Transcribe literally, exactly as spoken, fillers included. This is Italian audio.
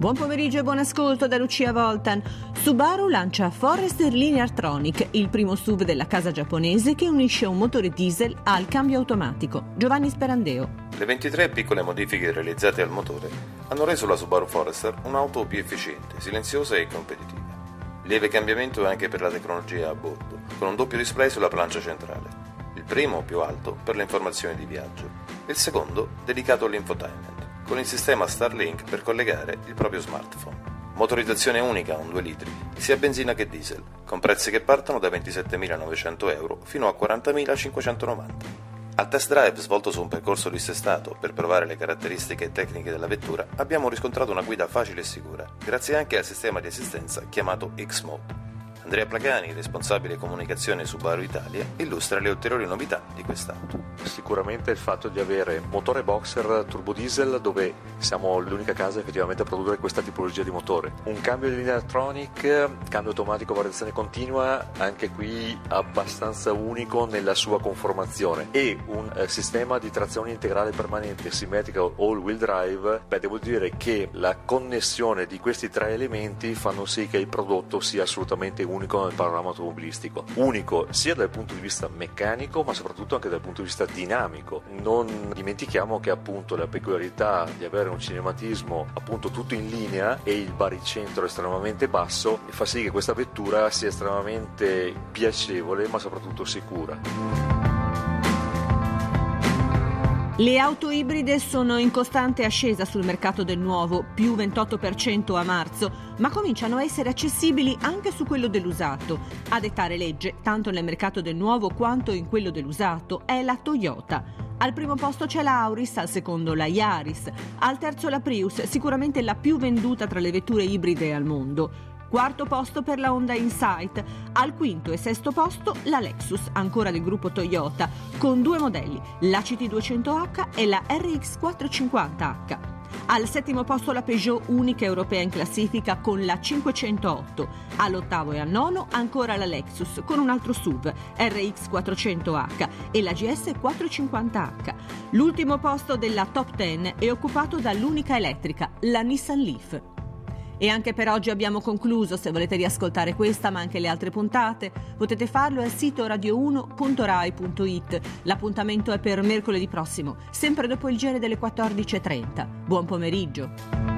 Buon pomeriggio e buon ascolto da Lucia Voltan. Subaru lancia Forester Lineartronic, il primo S U V della casa giapponese che unisce un motore diesel al cambio automatico. Giovanni Sperandeo. Le ventitré piccole modifiche realizzate al motore hanno reso la Subaru Forester un'auto più efficiente, silenziosa e competitiva. Lieve cambiamento anche per la tecnologia a bordo, con un doppio display sulla plancia centrale. Il primo, più alto, per le informazioni di viaggio. Il secondo, dedicato all'infotainment, con il sistema Starlink per collegare il proprio smartphone. Motorizzazione unica, un due litri, sia benzina che diesel, con prezzi che partono da ventisettemilanovecento euro fino a quarantamilacinquecentonovanta. Al test drive svolto su un percorso dissestato per provare le caratteristiche tecniche della vettura, abbiamo riscontrato una guida facile e sicura, grazie anche al sistema di assistenza chiamato X-Mode. Andrea Plagani, responsabile comunicazione Subaru Italia, illustra le ulteriori novità di quest'auto. Sicuramente il fatto di avere motore boxer turbo diesel, dove siamo l'unica casa effettivamente a produrre questa tipologia di motore. Un cambio di linea elettronic, cambio automatico, variazione continua, anche qui abbastanza unico nella sua conformazione. E un eh, sistema di trazione integrale permanente, simmetrica all-wheel drive. Beh, devo dire che la connessione di questi tre elementi fanno sì che il prodotto sia assolutamente unico. Unico nel panorama automobilistico, unico sia dal punto di vista meccanico ma soprattutto anche dal punto di vista dinamico. Non dimentichiamo che appunto la peculiarità di avere un cinematismo appunto tutto in linea e il baricentro estremamente basso fa sì che questa vettura sia estremamente piacevole ma soprattutto sicura. Le auto ibride sono in costante ascesa sul mercato del nuovo, più ventotto per cento a marzo, ma cominciano a essere accessibili anche su quello dell'usato. A dettare legge, tanto nel mercato del nuovo quanto in quello dell'usato, è la Toyota. Al primo posto c'è la Auris, al secondo la Yaris, al terzo la Prius, sicuramente la più venduta tra le vetture ibride al mondo. Quarto posto per la Honda Insight, al quinto e sesto posto la Lexus, ancora del gruppo Toyota, con due modelli, la C T duecento H e la R X quattrocentocinquanta H. Al settimo posto la Peugeot, unica europea in classifica, con la cinquecentootto. All'ottavo e al nono ancora la Lexus, con un altro S U V, R X quattrocento H, e la G S quattrocentocinquanta H. L'ultimo posto della top dieci è occupato dall'unica elettrica, la Nissan Leaf. E anche per oggi abbiamo concluso. Se volete riascoltare questa ma anche le altre puntate potete farlo al sito radio uno punto rai punto it. L'appuntamento è per mercoledì prossimo, sempre dopo il G R delle quattordici e trenta. Buon pomeriggio.